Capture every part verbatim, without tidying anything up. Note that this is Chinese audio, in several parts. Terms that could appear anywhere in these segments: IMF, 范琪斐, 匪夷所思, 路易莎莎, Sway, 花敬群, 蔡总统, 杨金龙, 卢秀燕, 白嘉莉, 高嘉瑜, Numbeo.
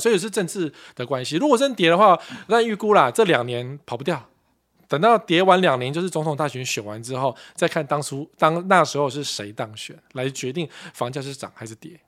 所以是政治的关系。如果真跌的话，那预估啦，这两年跑不掉。等到跌完两年，就是总统大选选完之后，再看当初当那时候是谁当选，来决定房价是涨还是跌。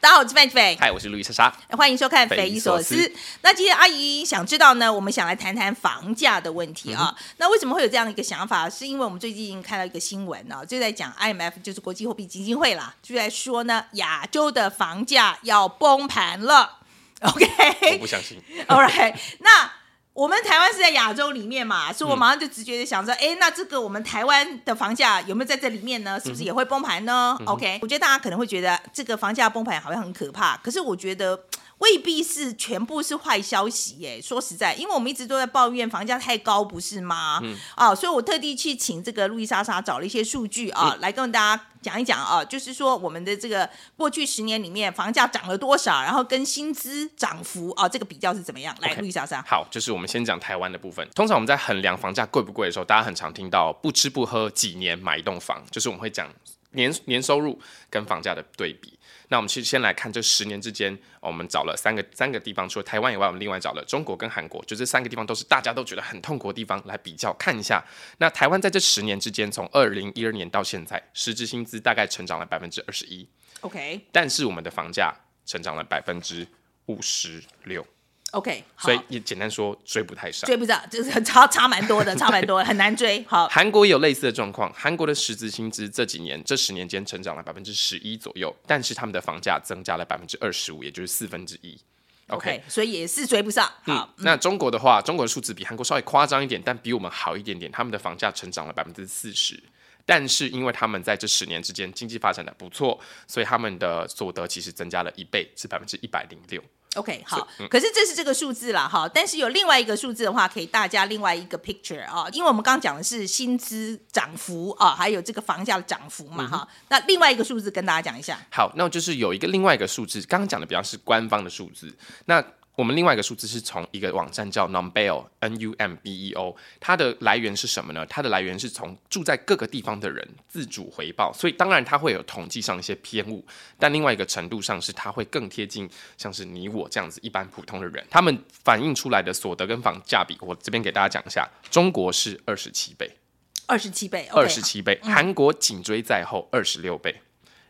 大家好，我是范琪斐。嗨，我是路易莎莎。欢迎收看《匪夷所思》。那今天阿姨想知道呢，我们想来谈谈房价的问题啊、嗯。那为什么会有这样一个想法？是因为我们最近看到一个新闻啊，就在讲 I M F 就是国际货币基金会啦，就在说呢，亚洲的房价要崩盘了。OK， 我不相信。All right， 那我们台湾是在亚洲里面嘛，所以我马上就直觉的想说，哎、嗯，那这个我们台湾的房价有没有在这里面呢？是不是也会崩盘呢、嗯、？OK， 我觉得大家可能会觉得这个房价崩盘好像很可怕，可是我觉得未必是全部是坏消息耶。说实在，因为我们一直都在抱怨房价太高，不是吗？嗯啊，所以我特地去请这个路易莎莎找了一些数据啊，嗯、来跟大家讲一讲啊，就是说我们的这个过去十年里面房价涨了多少，然后跟薪资涨幅啊这个比较是怎么样？来， okay， 路易莎莎，好，就是我们先讲台湾的部分。通常我们在衡量房价贵不贵的时候，大家很常听到不吃不喝几年买一栋房，就是我们会讲年年收入跟房价的对比。那我们先来看这十年之间，我们找了三 个, 三个地方，除了台湾以外，我们另外找了中国跟韩国，就这三个地方都是大家都觉得很痛苦的地方，来比较看一下。那台湾在这十年之间，从二零一二年到现在，实质薪资大概成长了百分之二十一 ，OK， 但是我们的房价成长了百分之五十六。OK， 所以也简单说追不太上，追不上就是差差蛮多的，差蛮多的很难追。好，韩国也有类似的状况，韩国的实质薪资这几年这十年间成长了百分之十一左右，但是他们的房价增加了百分之二十五，也就是四分之一。OK， 所以也是追不上。好、嗯，那中国的话，中国的数字比韩国稍微夸张一点，但比我们好一点点，他们的房价成长了百分之四十。但是因为他们在这十年之间经济发展的不错，所以他们的所得其实增加了一倍，是百分之一百零六。OK， 好、嗯，可是这是这个数字啦，哈，但是有另外一个数字的话，给大家另外一个 picture 啊，因为我们刚刚讲的是薪资涨幅啊，还有这个房价的涨幅嘛，哈、嗯，那另外一个数字跟大家讲一下。好，那就是有一个另外一个数字，刚刚讲的比较是官方的数字，那我们另外一个数字是从一个网站叫 Numbeo N U M B E O， 它的来源是什么呢？它的来源是从住在各个地方的人自主回报，所以当然它会有统计上一些偏误，但另外一个程度上是它会更贴近像是你我这样子一般普通的人，他们反映出来的所得跟房价比，我这边给大家讲一下，中国是二十七倍，二十七倍 ,二十七 倍，韩国紧追在后二十六倍，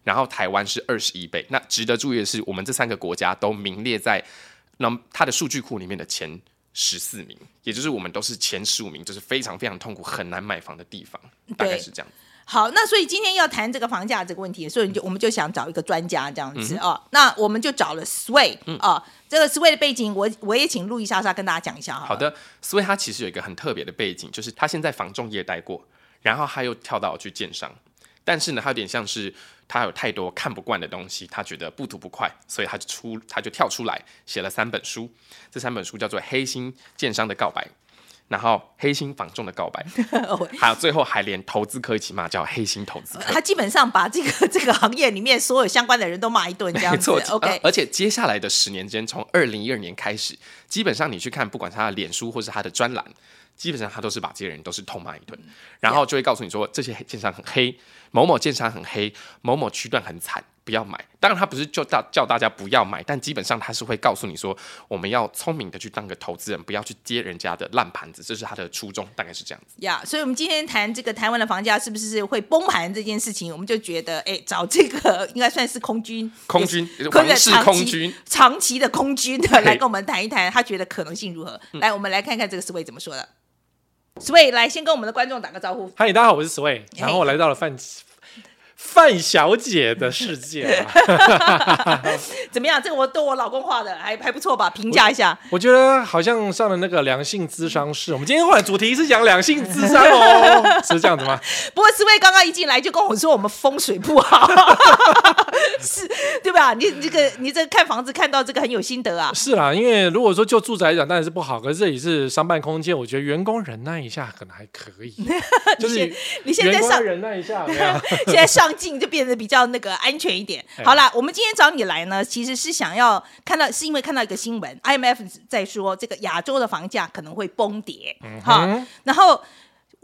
然后台湾是二十一倍。那值得注意的是，我们这三个国家都名列在那它的数据库里面的前十四名，也就是我们都是前十五名，就是非常非常痛苦，很难买房的地方，大概是这样。好，那所以今天要谈这个房价这个问题，所以我们就想找一个专家这样子、嗯哦、那我们就找了 Sway、嗯哦、这个 Sway 的背景 我, 我也请路易莎莎跟大家讲一下 好, 好的 Sway 他其实有一个很特别的背景，就是他先在房仲业待过，然后他又跳到去建商，但是呢他有点像是他有太多看不惯的东西，他觉得不吐不快，所以他 就, 出他就跳出来写了三本书，这三本书叫做黑心建商的告白，然后黑心房仲的告白还有最后还连投资科一起骂，叫黑心投资科、呃、他基本上把这个这个行业里面所有相关的人都骂一顿，这样子没错、okay 呃、而且接下来的十年间，从二零一二年开始，基本上你去看不管是他的脸书或是他的专栏，基本上他都是把这些人都是痛骂一顿，然后就会告诉你说这些建商很黑，某某建商很黑，某某区段很惨，不要买。当然他不是就大叫大家不要买，但基本上他是会告诉你说，我们要聪明的去当个投资人，不要去接人家的烂盘子，这是他的初衷，大概是这样子。呀、yeah, 所以我们今天谈这个台湾的房价是不是会崩盘这件事情，我们就觉得哎，找这个应该算是空军空军皇室空军长期的空军的来跟我们谈一谈，他觉得可能性如何、嗯、来我们来看看这个思维怎么说的。Sway 来先跟我们的观众打个招呼。嗨，大家好，我是 Sway， 然后我来到了范范小姐的世界、啊、怎么样？这个我都我老公画的 还, 还不错吧？评价一下。我, 我觉得好像上了那个良性咨商室。我们今天换的主题是讲良性咨商哦，是这样子吗？不过 Sway 刚刚一进来就跟我说我们风水不好，是对吧？你这个你这个看房子看到这个很有心得啊。是啦、啊，因为如果说就住宅来讲当然是不好，可是这里是商办空间，我觉得员工忍耐一下可能还可以。就是你现在上忍耐一下，现在上。就变得比较那个安全一点。好啦，我们今天找你来呢，其实是想要看到，是因为看到一个新闻 ，I M F 在说这个亚洲的房价可能会崩跌。嗯，好，然后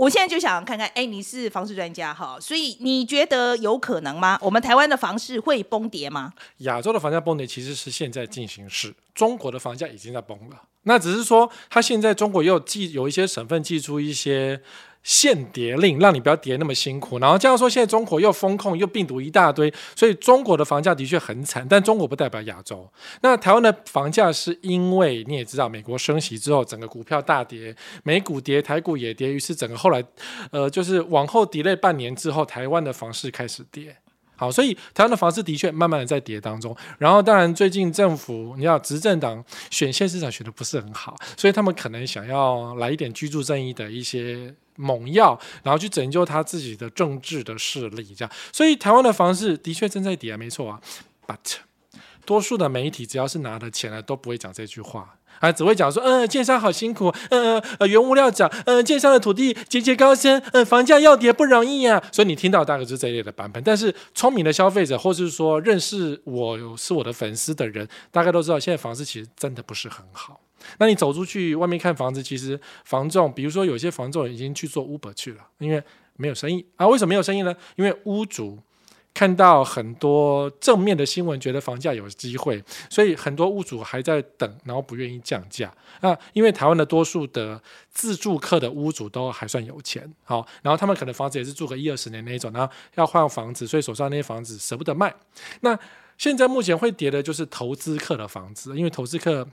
我现在就想看看，哎、欸，你是房市专家哈，所以你觉得有可能吗？我们台湾的房市会崩跌吗？亚洲的房价崩跌其实是现在进行式，中国的房价已经在崩了。那只是说，它现在中国也有寄有一些省份寄出一些限跌令，让你不要跌那么辛苦，然后这样说现在中国又封控又病毒一大堆，所以中国的房价的确很惨，但中国不代表亚洲。那台湾的房价是因为你也知道美国升息之后整个股票大跌，美股跌台股也跌，于是整个后来呃，就是往后delay半年之后台湾的房市开始跌。好，所以台湾的房市的确慢慢的在跌当中，然后当然最近政府你知道执政党选县市长选的不是很好，所以他们可能想要来一点居住正义的一些猛药，然后去拯救他自己的政治的势力这样，所以台湾的房市的确正在跌啊，没错啊 but 多数的媒体只要是拿了钱了都不会讲这句话，啊、只会讲说，嗯、呃，建商好辛苦，嗯、呃呃、原物料涨，嗯、呃，建商的土地节节高升，嗯、呃，房价要跌不容易啊。所以你听到大概就是这一类的版本，但是聪明的消费者，或是说认识我是我的粉丝的人，大概都知道现在房市其实真的不是很好。那你走出去外面看房子，其实房仲，比如说有些房仲已经去做 Uber 去了，因为没有生意啊。为什么没有生意呢？因为屋主看到很多正面的新闻，觉得房价有机会，所以很多屋主还在等，然后不愿意降价。那因为台湾的多数的自住客的屋主都还算有钱，好，然后他们可能房子也是住个一二十年那一种，然后要换房子，所以手上那些房子舍不得卖。那现在目前会跌的就是投资客的房子，因为投资客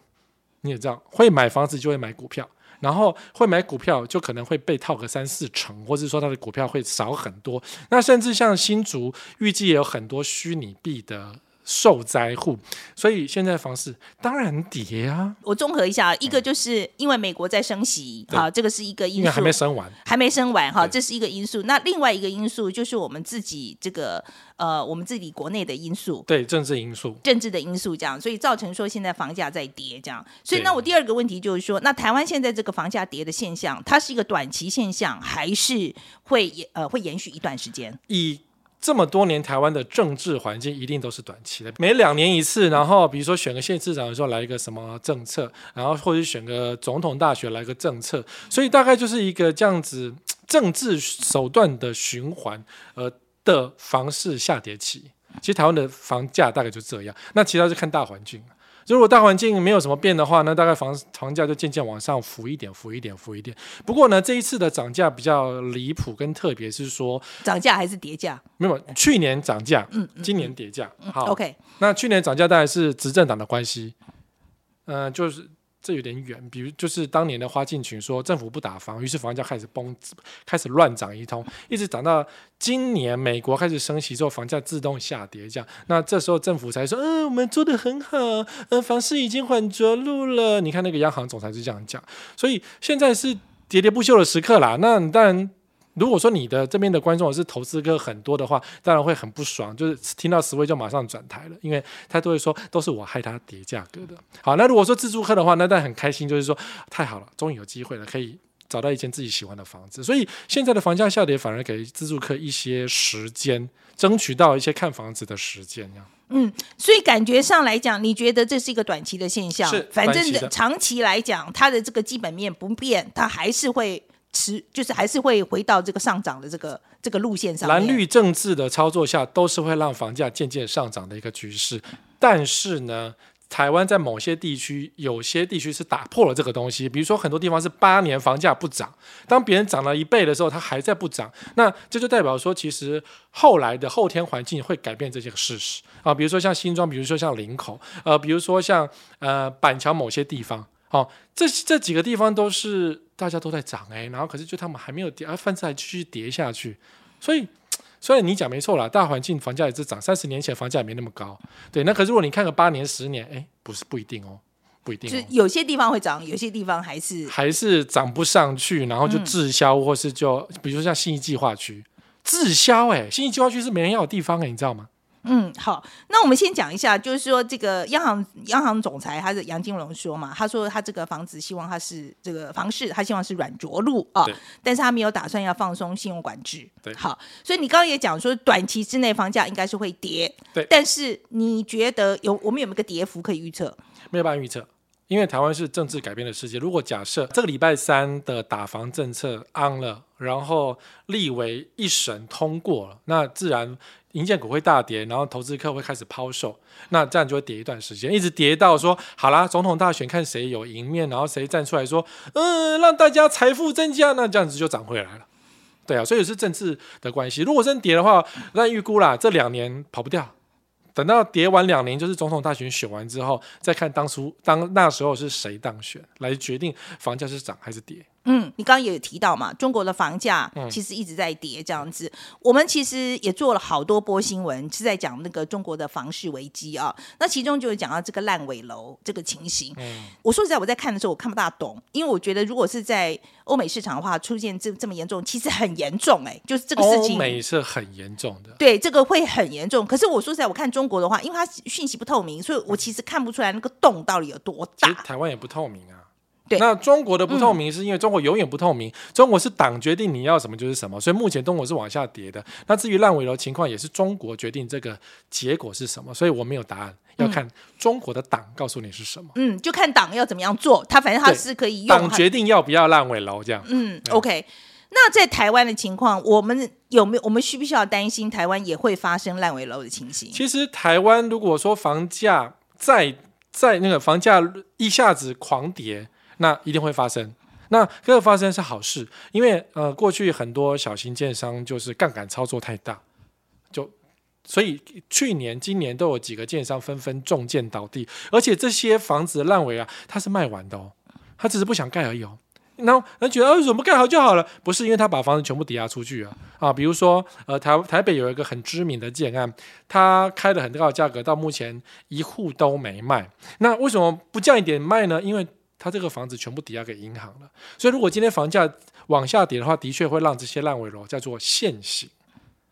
你也知道，会买房子就会买股票。然后会买股票就可能会被套个三四成，或者说他的股票会少很多。那甚至像新竹预计也有很多虚拟币的受灾户，所以现在房市当然跌啊。我综合一下，一个就是因为美国在升息、嗯啊、这个是一个因素，因为还没升完还没升完、啊、这是一个因素。那另外一个因素就是我们自己这个呃，我们自己国内的因素，对，政治因素，政治的因素这样，所以造成说现在房价在跌这样。所以那我第二个问题就是说，那台湾现在这个房价跌的现象，它是一个短期现象，还是会、呃、会延续一段时间？以这么多年台湾的政治环境一定都是短期的，每两年一次，然后比如说选个县市长的时候来一个什么政策，然后或者选个总统大选来个政策，所以大概就是一个这样子政治手段的循环呃的房市下跌期。其实台湾的房价大概就这样，那其他就看大环境，如果大环境没有什么变的话，那大概 房, 房价就渐渐往上浮一点浮一点浮一点。不过呢，这一次的涨价比较离谱跟特别，是说涨价还是跌价？没有，去年涨价、嗯嗯、今年跌价、嗯、好、嗯 okay、那去年涨价当然是执政党的关系，呃，就是这有点远，比如就是当年的花敬群说政府不打房，于是房价开始崩，开始乱涨一通，一直涨到今年美国开始升息之后，房价自动下跌这样。那这时候政府才说，嗯、呃，我们做得很好，呃，房市已经缓着陆了。你看那个央行总裁就这样讲，所以现在是喋喋不休的时刻啦。那当然，如果说你的这边的观众是投资客很多的话，当然会很不爽，就是听到Sway就马上转台了，因为他都会说都是我害他跌价格的。好，那如果说自住客的话，那当然很开心，就是说太好了，终于有机会了，可以找到一间自己喜欢的房子。所以现在的房价下跌反而给自住客一些时间，争取到一些看房子的时间这样。嗯，所以感觉上来讲，你觉得这是一个短期的现象，是反正长期来讲它的这个基本面不变，它还是会就是还是会回到这个上涨的这个这个路线上面。蓝绿政治的操作下都是会让房价渐渐上涨的一个局势，但是呢台湾在某些地区有些地区是打破了这个东西，比如说很多地方是八年房价不涨，当别人涨了一倍的时候它还在不涨，那这就代表说其实后来的后天环境会改变这些事实、啊、比如说像新庄，比如说像林口、呃、比如说像、呃、板桥某些地方、哦、这, 这几个地方都是大家都在涨、欸、然后可是就他们还没有跌，反正还继续跌下去。所以虽然你讲没错啦，大环境房价也是涨，三十年前房价也没那么高，对，那可是如果你看个八年十年，哎，不是不一定哦，不一定、哦，就是、有些地方会涨，有些地方还是还是涨不上去，然后就滞销、嗯，或是就比如说像信义计划区滞销，哎、欸，信义计划区是没人要的地方、欸、你知道吗？嗯，好，那我们先讲一下，就是说这个央行央行总裁他是杨金龙说嘛，他说他这个房子希望他是这个房市，他希望是软着陆啊，但是他没有打算要放松信用管制。对，好，所以你刚刚也讲说，短期之内房价应该是会跌，对，但是你觉得有我们有没有个跌幅可以预测？没有办法预测。因为台湾是政治改变了世界。如果假设这个礼拜三的打房政策 on 了，然后立委一审通过了，那自然营建股会大跌，然后投资客会开始抛售，那这样就会跌一段时间，一直跌到说好啦，总统大选看谁有赢面，然后谁站出来说嗯，让大家财富增加，那这样子就涨回来了。对啊，所以是政治的关系。如果真跌的话，那预估啦，这两年跑不掉。等到跌完两年，就是总统大选选完之后，再看当初当那时候是谁当选，来决定房价是涨还是跌。嗯，你刚刚也有提到嘛，中国的房价其实一直在跌这样子、嗯、我们其实也做了好多波新闻是在讲那个中国的房市危机啊。那其中就讲到这个烂尾楼这个情形、嗯、我说实在我在看的时候我看不大懂，因为我觉得如果是在欧美市场的话出现 这, 这么严重其实很严重、欸、就是这个事情欧美是很严重的，对，这个会很严重。可是我说实在我看中国的话，因为它讯息不透明，所以我其实看不出来那个洞到底有多大。其实台湾也不透明啊，那中国的不透明是因为中国永远不透明、嗯、中国是党决定你要什么就是什么，所以目前中国是往下跌的。那至于烂尾楼情况也是中国决定这个结果是什么，所以我没有答案，要看中国的党告诉你是什么。嗯，就看党要怎么样做，他反正他是可以用党决定要不要烂尾楼这样。嗯 OK， 那在台湾的情况我们有没有我们需不需要担心台湾也会发生烂尾楼的情形？其实台湾如果说房价在在那个房价一下子狂跌，那一定会发生，那这个发生是好事，因为呃过去很多小型建商就是杠杆操作太大，就所以去年今年都有几个建商纷纷重建倒地，而且这些房子烂尾啊，它是卖完的哦，它只是不想盖而已哦。然后人觉得为什么盖好就好了？不是，因为他把房子全部抵押出去啊啊！比如说，呃，台台北有一个很知名的建案，他开了很高的价格，到目前一户都没卖。那为什么不降一点卖呢？因为他这个房子全部抵押给银行了，所以如果今天房价往下跌的话，的确会让这些烂尾楼叫做现形。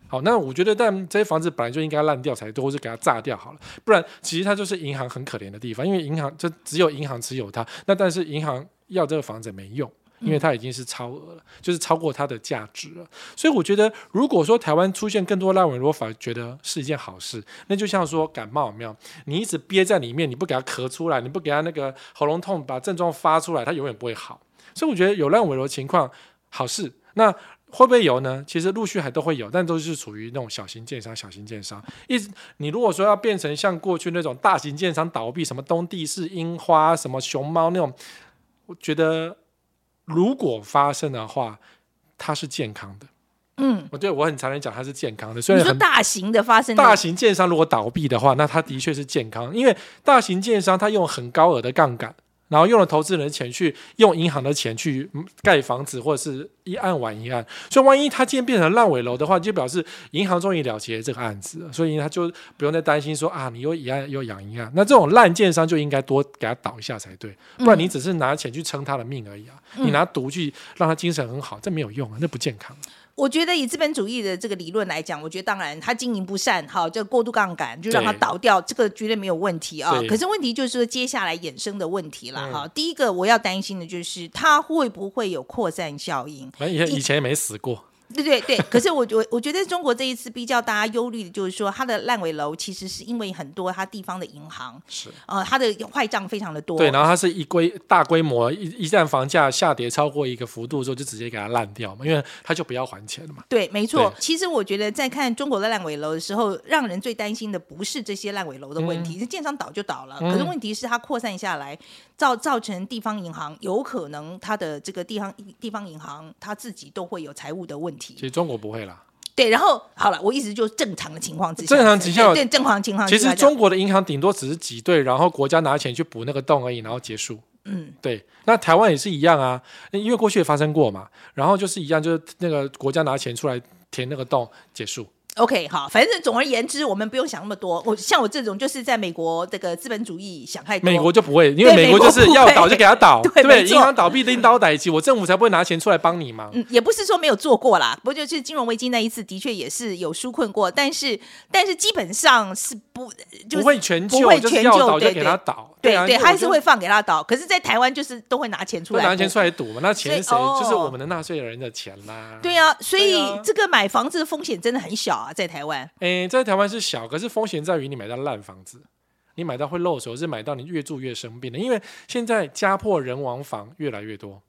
好，那我觉得但这些房子本来就应该烂掉才对，或是给它炸掉好了，不然其实它就是银行很可怜的地方，因为银行就只有银行持有它，那但是银行要这个房子没用，因为它已经是超额了，就是超过它的价值了。所以我觉得如果说台湾出现更多烂尾楼，我反而觉得是一件好事。那就像说感冒有没有，你一直憋在里面，你不给它咳出来，你不给它那个喉咙痛把症状发出来，它永远不会好。所以我觉得有烂尾楼情况好事，那会不会有呢？其实陆续还都会有，但都是处于那种小型建商小型建商一直。你如果说要变成像过去那种大型建商倒闭，什么东帝士、樱花、什么熊猫那种，我觉得如果发生的话，它是健康的。嗯，我对我很常常讲它是健康的。虽然你说大型的发生的，大型建商如果倒闭的话，那它的确是健康，因为大型建商它用很高额的杠杆，然后用了投资人的钱去用银行的钱去盖房子，或者是一案完一案。所以万一它今天变成烂尾楼的话，就表示银行终于了结这个案子了，所以他就不用再担心说啊，你又一案又养一案。那这种烂建商就应该多给他倒一下才对，不然你只是拿钱去撑他的命而已啊，嗯、你拿毒去让他精神很好，这没有用啊，那不健康。我觉得以资本主义的这个理论来讲，我觉得当然他经营不善，好，这个过度杠杆就让他倒掉，这个绝对没有问题啊。可是问题就是说接下来衍生的问题啦，哈、嗯。第一个我要担心的就是他会不会有扩散效应？以前也没死过。对对对，可是 我, 我觉得中国这一次比较大家忧虑的就是说，它的烂尾楼其实是因为很多它地方的银行是、呃、它的坏账非常的多，对，然后它是一规大规模 一, 一旦房价下跌超过一个幅度之后就直接给它烂掉嘛，因为它就不要还钱了嘛。对，没错。其实我觉得在看中国的烂尾楼的时候，让人最担心的不是这些烂尾楼的问题，是、嗯、建商倒就倒了、嗯、可是问题是它扩散下来 造, 造成地方银行有可能它的这个地方地方银行它自己都会有财务的问题。其实中国不会啦，对，然后好了，我一直就正常的情况之下，正常情况，对，正常情况之下，其实中国的银行顶多只是挤兑，然后国家拿钱去补那个洞而已，然后结束。嗯，对，那台湾也是一样啊，因为过去也发生过嘛，然后就是一样，就是那个国家拿钱出来填那个洞，结束。OK， 好，反正总而言之我们不用想那么多。我像我这种就是在美国这个资本主义想太多，美国就不会，因为美国就是要倒就给他倒，对不对？银行倒闭拎刀逮鸡，我政府才不会拿钱出来帮你嘛、嗯、也不是说没有做过啦，不过就是金融危机那一次的确也是有纾困过，但是但是基本上是不、就是、不会全救，不会全救，就是要倒就给他倒，对对 对, 对, 对，还是会放给他倒。可是在台湾就是都会拿钱出来拿钱出来赌嘛，那钱是谁、哦、就是我们的纳税人的钱啦。对啊，所以这个买房子的风险真的很小啊，在台湾，在台湾是小，可是风险在于你买到烂房子。你买到会漏水，或是买到你越住越生病的。因为现在家破人亡房越来越多，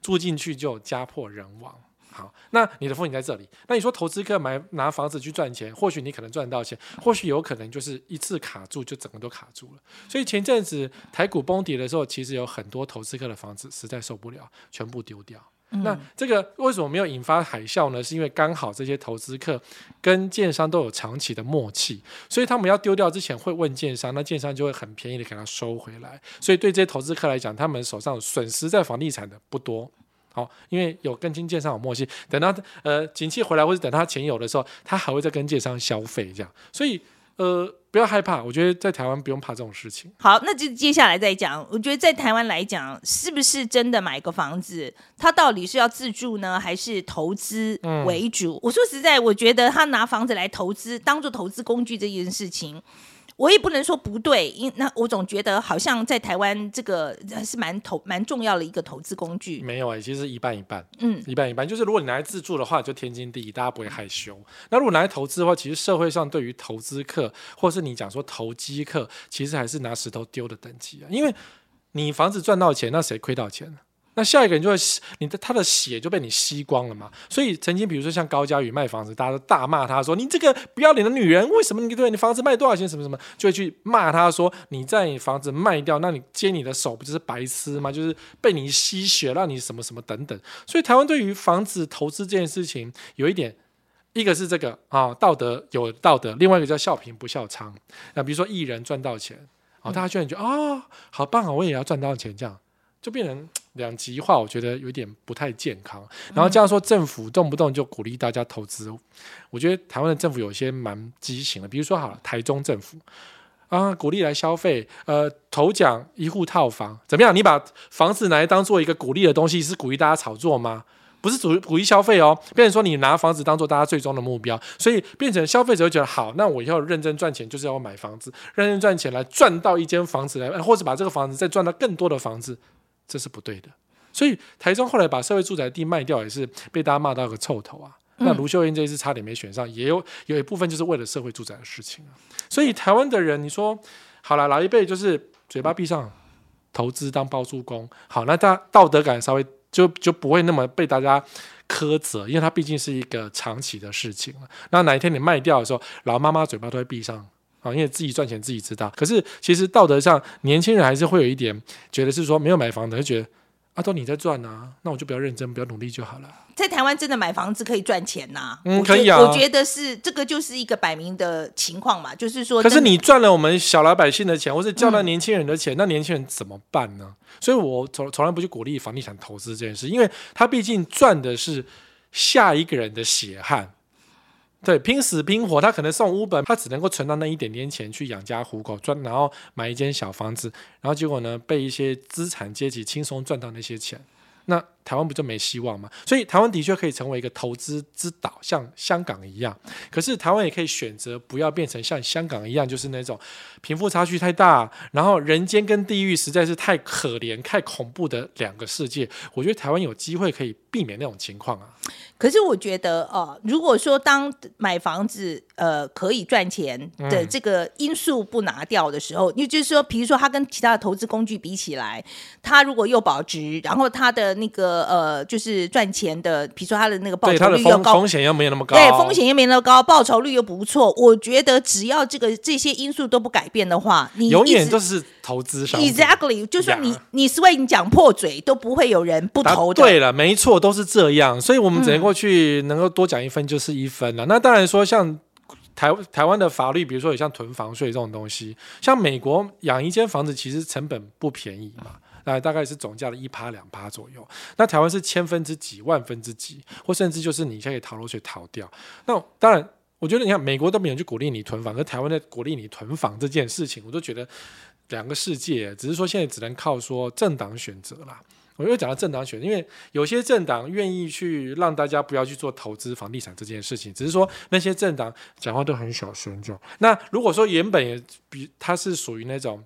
住进去就家破人亡。好，那你的风险在这里。那你说投资客买拿房子去赚钱，或许你可能赚到钱，或许有可能就是一次卡住，就整个都卡住了。所以前阵子台股崩跌的时候，其实有很多投资客的房子实在受不了，全部丢掉。嗯、那这个为什么没有引发海啸呢？是因为刚好这些投资客跟建商都有长期的默契，所以他们要丢掉之前会问建商，那建商就会很便宜的给他收回来。所以对这些投资客来讲，他们手上损失在房地产的不多。好，因为有跟建商有默契，等到呃景气回来或者等他钱有的时候，他还会再跟建商消费这样。所以呃不要害怕，我觉得在台湾不用怕这种事情。好，那就接下来再讲。我觉得在台湾来讲，是不是真的买个房子，他到底是要自住呢，还是投资为主？嗯、我说实在，我觉得他拿房子来投资，当做投资工具这件事情，我也不能说不对，因那我总觉得好像在台湾这个是 蛮, 投蛮重要的一个投资工具。没有哎、欸，其实一半一半，嗯，一半一半。就是如果你拿来自住的话，就天经地义，大家不会害羞。那如果拿来投资的话，其实社会上对于投资客，或是你讲说投机客，其实还是拿石头丢的等级啊。因为你房子赚到钱，那谁亏到钱呢？那下一个人就会你的他的血就被你吸光了嘛。所以曾经比如说像高嘉瑜卖房子，大家都大骂他说你这个不要脸的女人，为什么你对你房子卖多少钱什么什么，就会去骂他说你在你房子卖掉，那你接你的手不就是白痴吗？就是被你吸血让你什么什么等等。所以台湾对于房子投资这件事情有一点，一个是这个、哦、道德有道德，另外一个叫笑贫不笑娼。那比如说艺人赚到钱、哦、大家居然觉得、嗯哦、好棒、哦、我也要赚到钱，这样就变成两极化，我觉得有点不太健康。然后加上说政府动不动就鼓励大家投资，我觉得台湾的政府有些蛮畸形的。比如说好了，台中政府啊，鼓励来消费，呃，头奖一户套房怎么样？你把房子拿来当做一个鼓励的东西，是鼓励大家炒作吗？不是鼓励消费哦，变成说你拿房子当做大家最终的目标，所以变成消费者会觉得好，那我以后认真赚钱就是要买房子，认真赚钱来赚到一间房子来，或者把这个房子再赚到更多的房子。这是不对的，所以台中后来把社会住宅地卖掉，也是被大家骂到个臭头啊。嗯、那卢秀燕这一次差点没选上，也有有一部分就是为了社会住宅的事情、啊、所以台湾的人，你说好了，老一辈就是嘴巴闭上，投资当包租公，好，那大家道德感稍微就就不会那么被大家苛责，因为它毕竟是一个长期的事情了。那哪一天你卖掉的时候，老妈妈嘴巴都会闭上。因为自己赚钱自己知道，可是其实道德上年轻人还是会有一点觉得是说没有买房子就觉得啊，都你在赚啊，那我就不要认真不要努力就好了。在台湾真的买房子可以赚钱啊、嗯、可以啊，我觉得是这个就是一个摆明的情况嘛，就是说可是你赚了我们小老百姓的钱，或是叫了年轻人的钱、嗯、那年轻人怎么办呢？所以我从来不去鼓励房地产投资这件事，因为他毕竟赚的是下一个人的血汗，对，拼死拼活，他可能送Uber，他只能够存到那一点点钱去养家糊口，赚，然后买一间小房子，然后结果呢，被一些资产阶级轻松赚到那些钱，那台湾不就没希望吗？所以台湾的确可以成为一个投资之岛，像香港一样。可是台湾也可以选择不要变成像香港一样，就是那种贫富差距太大，然后人间跟地狱实在是太可怜、太恐怖的两个世界。我觉得台湾有机会可以避免那种情况啊。可是我觉得、呃、如果说当买房子、呃、可以赚钱的这个因素不拿掉的时候，嗯、就是说，比如说它跟其他的投资工具比起来，它如果又保值，然后它的那个。呃，就是赚钱的，比如说他的那个报酬率又高，对，他的风险又没有那么高，对，风险又没那么高，报酬率又不错。我觉得只要这个这些因素都不改变的话，你永远都是投资商品。Exactly， 就算你、yeah. 你是为你讲破嘴，都不会有人不投的。对了，没错，都是这样。所以我们只能过去能够多讲一分就是一分了、嗯。那当然说像。台, 台湾的法律比如说有像囤房税这种东西，像美国养一间房子其实成本不便宜嘛，大概是总价的 百分之一到百分之二 左右，那台湾是千分之几万分之几，或甚至就是你可以逃漏税逃掉。那当然我觉得你看美国都没有去鼓励你囤房，可是台湾在鼓励你囤房这件事情，我都觉得两个世界，只是说现在只能靠说政党选择啦。我又讲到政党选，因为有些政党愿意去让大家不要去做投资房地产这件事情，只是说那些政党讲话都很小声。那如果说原本也比它是属于那种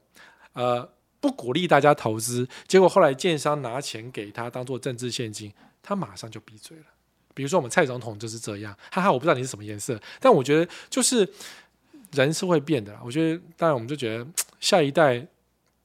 呃不鼓励大家投资，结果后来建商拿钱给他当做政治现金，他马上就闭嘴了。比如说我们蔡总统就是这样，哈哈，我不知道你是什么颜色，但我觉得就是人是会变的啦。我觉得当然我们就觉得下一代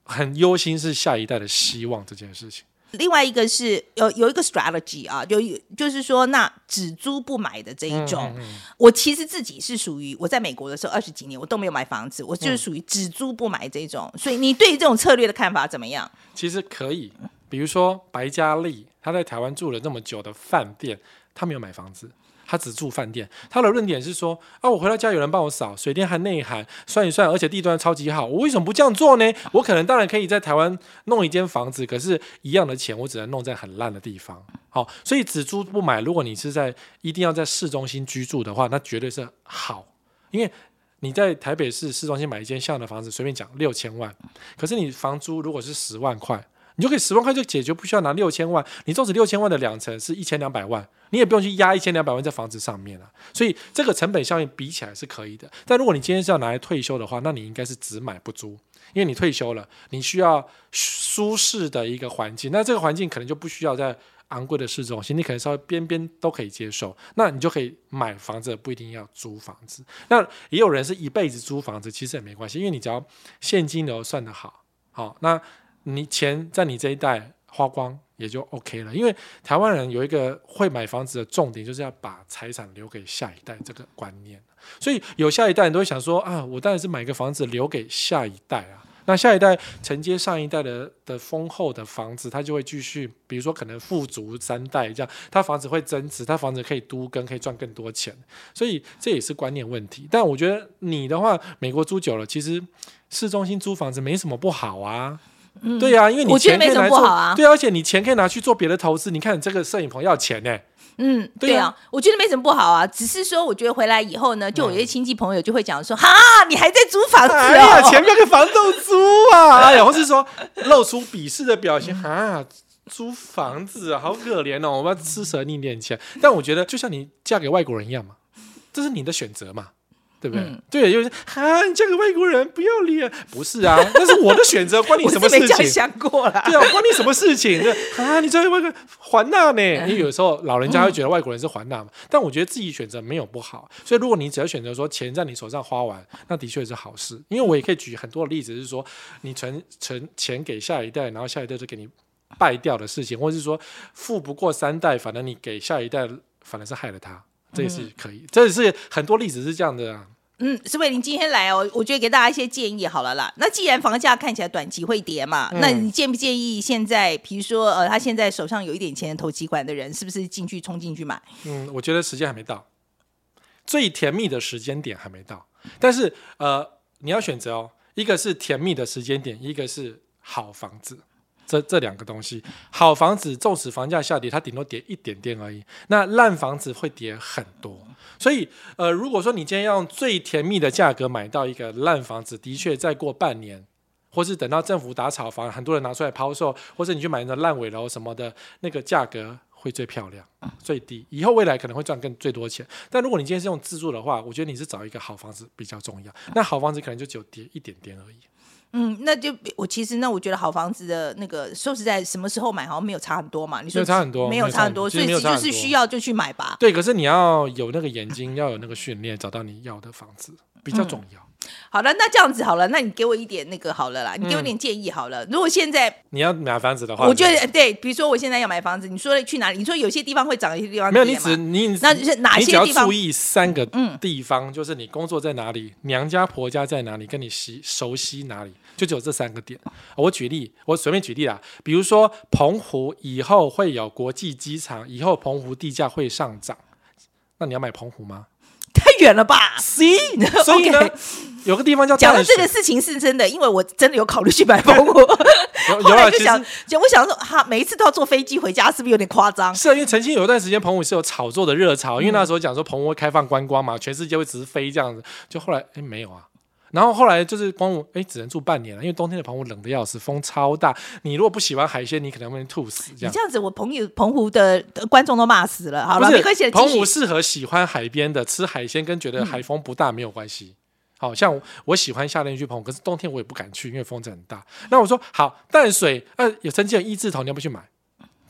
很忧心是下一代的希望这件事情。另外一个是 有, 有一个 strategy 啊，有就是说那只租不买的这一种、嗯嗯、我其实自己是属于我在美国的时候二十几年我都没有买房子，我就是属于只租不买这种、嗯、所以你对于这种策略的看法怎么样？其实可以，比如说白嘉莉他在台湾住了那么久的饭店，他没有买房子，他只住饭店，他的论点是说啊，我回到家有人帮我扫水电和内涵算一算，而且地段超级好，我为什么不这样做呢？我可能当然可以在台湾弄一间房子，可是一样的钱我只能弄在很烂的地方。好，所以只租不买，如果你是在一定要在市中心居住的话，那绝对是好，因为你在台北市市中心买一间像的房子随便讲六千万，可是你房租如果是十万块，你就可以十万块就解决，不需要拿六千万，你纵使六千万的两成是一千两百万，你也不用去压一千两百万在房子上面、啊、所以这个成本效应比起来是可以的。但如果你今天是要拿来退休的话，那你应该是只买不租，因为你退休了你需要舒适的一个环境，那这个环境可能就不需要在昂贵的市中心，你可能稍微边边都可以接受，那你就可以买房子，不一定要租房子。那也有人是一辈子租房子，其实也没关系，因为你只要现金流算得好，好，那你钱在你这一代花光也就 OK 了。因为台湾人有一个会买房子的重点，就是要把财产留给下一代这个观念，所以有下一代人都会想说啊，我当然是买个房子留给下一代啊。那下一代承接上一代 的, 的丰厚的房子，他就会继续，比如说可能富足三代这样，他房子会增值，他房子可以都更，可以赚更多钱，所以这也是观念问题。但我觉得你的话，美国租久了，其实市中心租房子没什么不好啊。嗯、对啊，因为你钱可以拿去做，我觉得没什么不好啊。对啊，而且你钱可以拿去做别的投资。你看你这个摄影棚要钱呢、欸。嗯，对啊，对啊，我觉得没什么不好啊。只是说，我觉得回来以后呢，就有些亲戚朋友就会讲说：“哈、嗯啊，你还在租房子、哦？哎呀，前面给房东租啊！”哎呀，或是说露出鄙视的表情、嗯、啊。租房子好可怜哦，我们要施舍你一点钱。但我觉得，就像你嫁给外国人一样嘛，这是你的选择嘛。对不对、嗯、对，就是啊，你嫁个外国人不要脸，不是啊，那是我的选择，关你什么事情？我是没这样想过啦。对啊，关你什么事情？啊，你嫁个外国人还那呢、嗯、因为有时候老人家会觉得外国人是还那嘛、嗯、但我觉得自己选择没有不好，所以如果你只要选择说钱在你手上花完，那的确是好事。因为我也可以举很多例子，是说你存存钱给下一代，然后下一代就给你败掉的事情，或是说富不过三代，反正你给下一代反而是害了他，这也是可以、嗯、这也是很多例子是这样的啊。嗯，Sway你今天来哦，我觉得给大家一些建议好了啦。那既然房价看起来短期会跌嘛、嗯、那你建不建议现在比如说呃，他现在手上有一点钱投机款的人，是不是进去冲进去买？嗯，我觉得时间还没到，最甜蜜的时间点还没到，但是呃，你要选择哦，一个是甜蜜的时间点，一个是好房子，这这两个东西，好房子纵使房价下跌，它顶多跌一点点而已，那烂房子会跌很多。所以呃，如果说你今天要用最甜蜜的价格买到一个烂房子，的确再过半年，或是等到政府打炒房，很多人拿出来抛售，或是你去买那烂尾楼什么的，那个价格会最漂亮最低，以后未来可能会赚更最多钱。但如果你今天是用自住的话，我觉得你是找一个好房子比较重要，那好房子可能就只有跌一点点而已。嗯，那就我其实那我觉得好房子的那个说实在什么时候买好像没有差很多嘛，你说没有差很多，没有差很多，所以就是需要就去买吧。对，可是你要有那个眼睛，要有那个训练，找到你要的房子比较重要、嗯、好了，那这样子好了，那你给我一点那个好了啦，你给我一点建议好了、嗯、如果现在你要买房子的话，我觉得对，比如说我现在要买房子，你说去哪里？你说有些地方会涨，有些地方没有，你只你那是哪些地方？你只要注意三个地方、嗯、就是你工作在哪里，娘家婆家在哪里，跟你熟悉哪里，就只有这三个点。我举例，我随便举例啦，比如说澎湖以后会有国际机场，以后澎湖地价会上涨，那你要买澎湖吗？太远了吧 See? 所以呢、okay. 有个地方叫淡水。讲的这个事情是真的，因为我真的有考虑去买澎湖后来就想，我想说哈，每一次都要坐飞机回家，是不是有点夸张？是啊，因为曾经有一段时间澎湖是有炒作的热潮、嗯、因为那时候讲说澎湖会开放观光嘛，全世界会直飞这样子，就后来哎没有啊，然后后来就是澎湖哎只能住半年了，因为冬天的澎湖冷得要死，风超大，你如果不喜欢海鲜，你可能会吐死这样。你这样子我朋友澎湖的观众都骂死了。好了，没关系，澎湖适合喜欢海边的吃海鲜跟觉得海风不大没有关系、嗯、好像 我, 我喜欢夏天去澎湖，可是冬天我也不敢去，因为风真的很大。那我说好，淡水呃有曾经有一字头，你要不去买？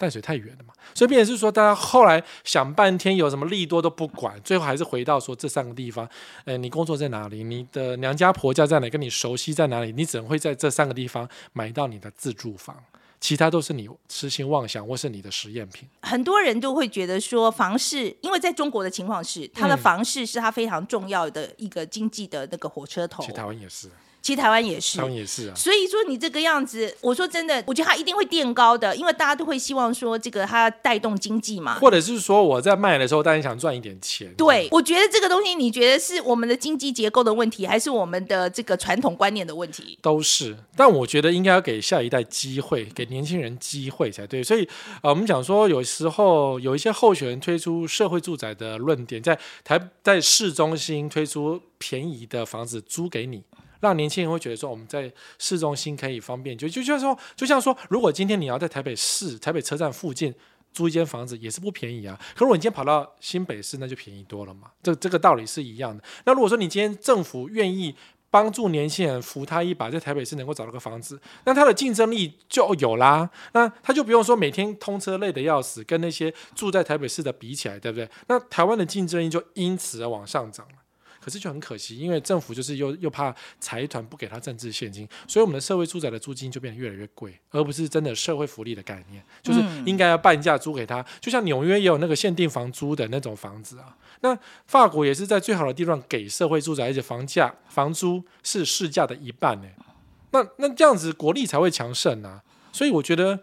淡水太远了嘛，所以变成是说大家后来想半天有什么利多都不管，最后还是回到说这三个地方，呃，你工作在哪里，你的娘家婆家在哪里，跟你熟悉在哪里，你只能会在这三个地方买到你的自住房，其他都是你痴心妄想或是你的实验品。很多人都会觉得说房市，因为在中国的情况是它的房市是它非常重要的一个经济的那个火车头，其实台湾也是其实台湾也是，台湾也是啊。所以说你这个样子，我说真的，我觉得它一定会垫高的，因为大家都会希望说这个它带动经济嘛。或者是说我在卖的时候，当然想赚一点钱。对，我觉得这个东西，你觉得是我们的经济结构的问题，还是我们的这个传统观念的问题？都是，但我觉得应该要给下一代机会，给年轻人机会才对。所以，呃，我们讲说，有时候有一些候选人推出社会住宅的论点，在台在市中心推出便宜的房子租给你。让年轻人会觉得说我们在市中心可以方便，就就像说，就像说，如果今天你要在台北市、台北车站附近租一间房子也是不便宜啊，可是如果你今天跑到新北市，那就便宜多了嘛，这这个道理是一样的。那如果说你今天政府愿意帮助年轻人扶他一把，在台北市能够找到个房子，那他的竞争力就有啦，那他就不用说每天通车累得要死，跟那些住在台北市的比起来，对不对？那台湾的竞争力就因此而往上涨了。可是就很可惜，因为政府就是又又怕财团不给他政治现金，所以我们的社会住宅的租金就变得越来越贵，而不是真的社会福利的概念，就是应该要半价租给他。就像纽约也有那个限定房租的那种房子啊，那法国也是在最好的地段给社会住宅，而且房价房租是市价的一半呢。那那这样子国力才会强盛啊。所以我觉得。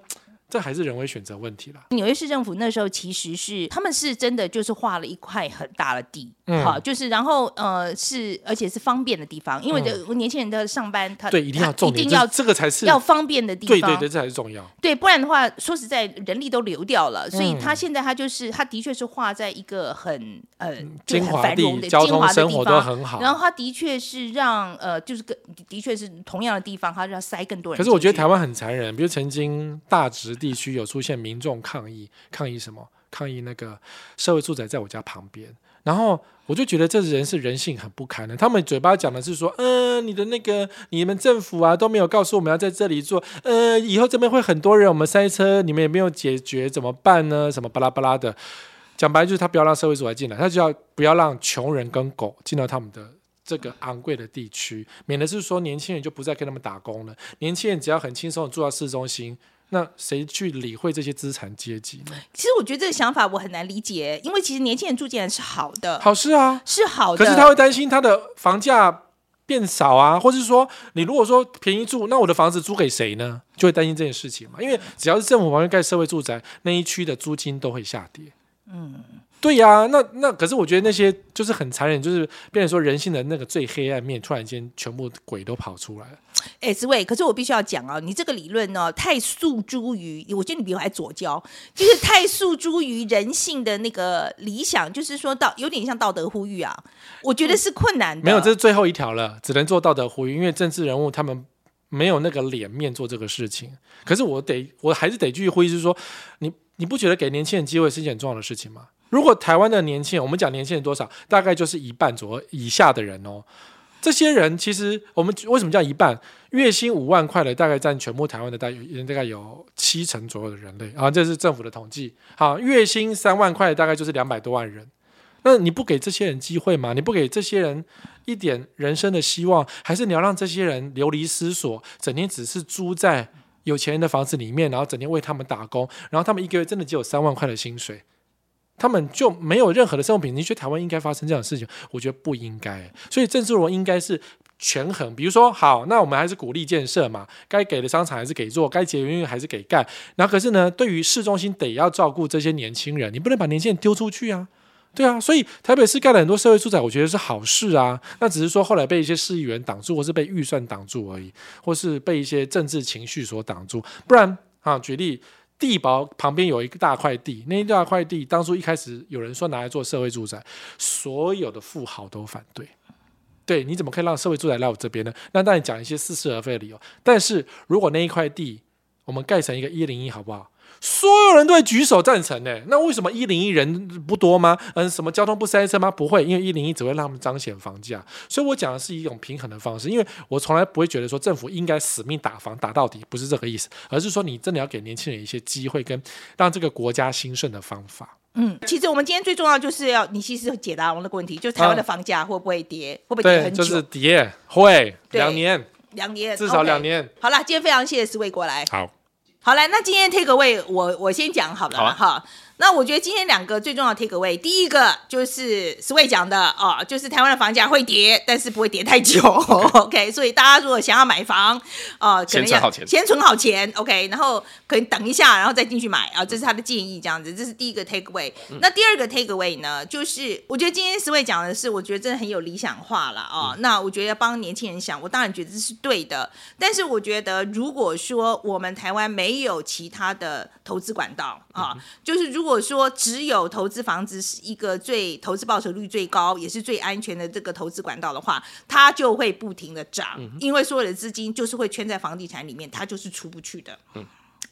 这还是人为选择问题啦。纽约市政府那时候其实是他们是真的就是划了一块很大的地、嗯啊、就是然后呃是而且是方便的地方，因为的、嗯、年轻人的上班他对一定要重点一定要这个才是要方便的地方，对对对，这才是重要，对，不然的话说实在人力都流掉了，所以他现在他就是他的确是划在一个很呃精华地，交通生活都很好，然后他的确是让呃就是的确是同样的地方他要塞更多人。可是我觉得台湾很残忍，比如曾经大直地区有出现民众抗议，抗议什么？抗议那个社会住宅在我家旁边。然后我就觉得这人是人性很不堪的。他们嘴巴讲的是说，嗯、呃，你的那个你们政府啊都没有告诉我们要在这里做，呃，以后这边会很多人，我们塞车，你们也没有解决，怎么办呢？什么巴拉巴拉的。讲白就是他不要让社会住宅进来，他就要不要让穷人跟狗进到他们的。这个昂贵的地区，免得是说年轻人就不再跟他们打工了。年轻人只要很轻松的住到市中心，那谁去理会这些资产阶级呢？其实我觉得这个想法我很难理解，因为其实年轻人住进来是好的，好事啊，是好的。可是他会担心他的房价变少啊，或是说你如果说便宜住，那我的房子租给谁呢？就会担心这件事情嘛。因为只要是政府旁边盖社会住宅，那一区的租金都会下跌。嗯。对呀、啊，那那可是我觉得那些就是很残忍，就是变成说人性的那个最黑暗面，突然间全部鬼都跑出来了。哎、欸，Sway，可是我必须要讲哦，你这个理论哦，太诉诸于，我觉得你比我还左交，就是太诉诸于人性的那个理想，就是说到有点像道德呼吁啊，我觉得是困难的。嗯、没有，这是最后一条了，只能做道德呼吁，因为政治人物他们。没有那个脸面做这个事情，可是我得我还是得继续呼吁，就是说你你不觉得给年轻人机会是一件很重要的事情吗？如果台湾的年轻人，我们讲年轻人多少，大概就是一半左右以下的人哦，这些人其实我们为什么叫一半？月薪五万块的大概占全部台湾的大概有七成左右的人类啊，这是政府的统计。好，月薪三万块的大概就是两百多万人。那你不给这些人机会吗？你不给这些人一点人生的希望，还是你要让这些人流离失所，整天只是租在有钱人的房子里面，然后整天为他们打工，然后他们一个月真的只有三万块的薪水，他们就没有任何的生活品质？你觉得台湾应该发生这样的事情？我觉得不应该。所以政治人应该是权衡，比如说好，那我们还是鼓励建设嘛，该给的商场还是给做，该捷运还是给盖，然后可是呢，对于市中心得要照顾这些年轻人，你不能把年轻人丢出去啊。对啊，所以台北市盖了很多社会住宅，我觉得是好事啊。那只是说后来被一些市议员挡住，或是被预算挡住而已，或是被一些政治情绪所挡住。不然啊，举例，地堡旁边有一个大块地，那一大块地当初一开始有人说拿来做社会住宅，所有的富豪都反对。对，你怎么可以让社会住宅来我这边呢？那当然讲一些似是而非的理由。但是如果那一块地我们盖成一个一零一好不好？所有人都会举手赞成诶。那为什么一零一人不多吗？嗯，什么交通不塞车吗？不会，因为一零一只会让他们彰显房价。所以我讲的是一种平衡的方式，因为我从来不会觉得说政府应该死命打房打到底，不是这个意思，而是说你真的要给年轻人一些机会，跟让这个国家兴盛的方法。嗯，其实我们今天最重要就是要你其实解答我们的问题，就是台湾的房价会不会跌、啊、会不会跌很久，对，就是跌会两年两年至少两年、okay、好啦，今天非常谢谢Sway过来，好好啦，那今天 takeaway 我, 我先讲好了，好、啊哈，那我觉得今天两个最重要的 takeaway， 第一个就是Sway讲的、哦、就是台湾的房价会跌，但是不会跌太久 OK， 所以大家如果想要买房、呃、可能要先存好钱先存好钱 OK， 然后可以等一下然后再进去买、啊、这是他的建议，这样子，这是第一个 takeaway、嗯、那第二个 takeaway 呢，就是我觉得今天Sway讲的是我觉得真的很有理想化了、哦嗯、那我觉得要帮年轻人想，我当然觉得这是对的，但是我觉得如果说我们台湾没有其他的投资管道、啊嗯、就是如果如果说只有投资房子是一个最投资报酬率最高也是最安全的这个投资管道的话，它就会不停的涨、嗯、因为所有的资金就是会圈在房地产里面，它就是出不去的、嗯、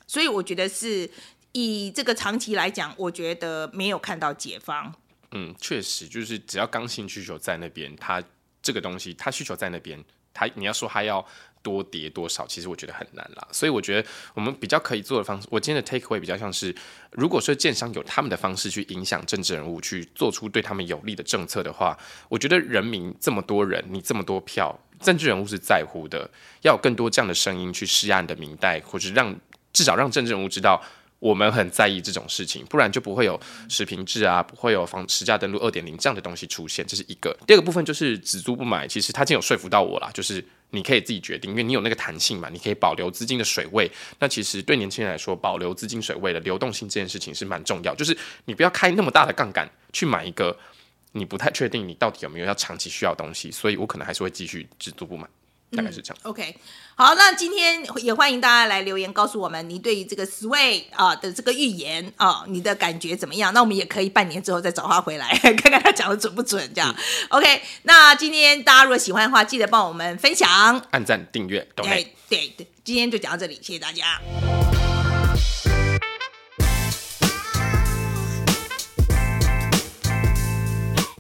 所以我觉得是以这个长期来讲，我觉得没有看到解放。嗯，确实就是只要刚性需求在那边，它这个东西它需求在那边，它你要说它要多跌多少，其实我觉得很难啦，所以我觉得我们比较可以做的方式，我今天的 takeaway 比较像是，如果说建商有他们的方式去影响政治人物，去做出对他们有利的政策的话，我觉得人民这么多人，你这么多票，政治人物是在乎的，要有更多这样的声音去施压你的民代，或者让至少让政治人物知道我们很在意这种事情，不然就不会有实坪制啊，不会有房实价登录 二点零 这样的东西出现，这是一个。第二个部分就是只租不买，其实他已经有说服到我啦，就是你可以自己决定，因为你有那个弹性嘛，你可以保留资金的水位。那其实对年轻人来说，保留资金水位的流动性这件事情是蛮重要，就是你不要开那么大的杠杆去买一个你不太确定你到底有没有要长期需要的东西，所以我可能还是会继续只租不买。大概是这样、嗯、OK， 好，那今天也欢迎大家来留言告诉我们你对于这个 Sway、呃、的这个预言、呃、你的感觉怎么样，那我们也可以半年之后再找他回来看看他讲的准不准，这样、嗯、OK， 那今天大家如果喜欢的话，记得帮我们分享按赞订阅 Donate， 对, 对, 对，今天就讲到这里，谢谢大家。